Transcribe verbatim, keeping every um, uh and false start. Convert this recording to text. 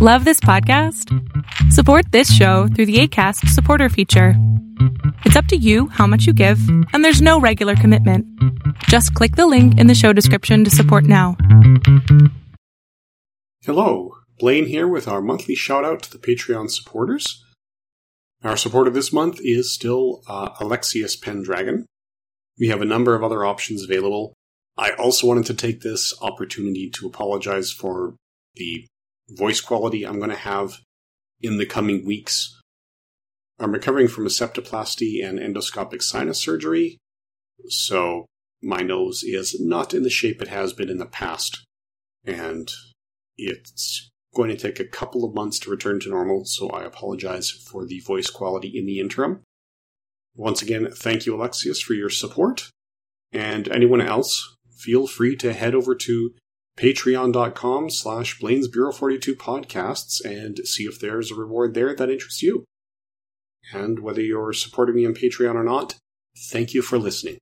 Love this podcast? Support this show through the ACAST supporter feature. It's up to you how much you give, and there's no regular commitment. Just click the link in the show description to support now. Hello, Blaine here with our monthly shout-out to the Patreon supporters. Our supporter this month is still uh, Alexius Pendragon. We have a number of other options available. I also wanted to take this opportunity to apologize for the voice quality I'm going to have in the coming weeks. I'm recovering from a septoplasty and endoscopic sinus surgery, so my nose is not in the shape it has been in the past, and it's going to take a couple of months to return to normal, so I apologize for the voice quality in the interim. Once again, thank you, Alexius, for your support, and anyone else, feel free to head over to patreon.com slash Blaine's Bureau forty-two podcasts and see if there's a reward there that interests you. And whether you're supporting me on Patreon or not, thank you for listening.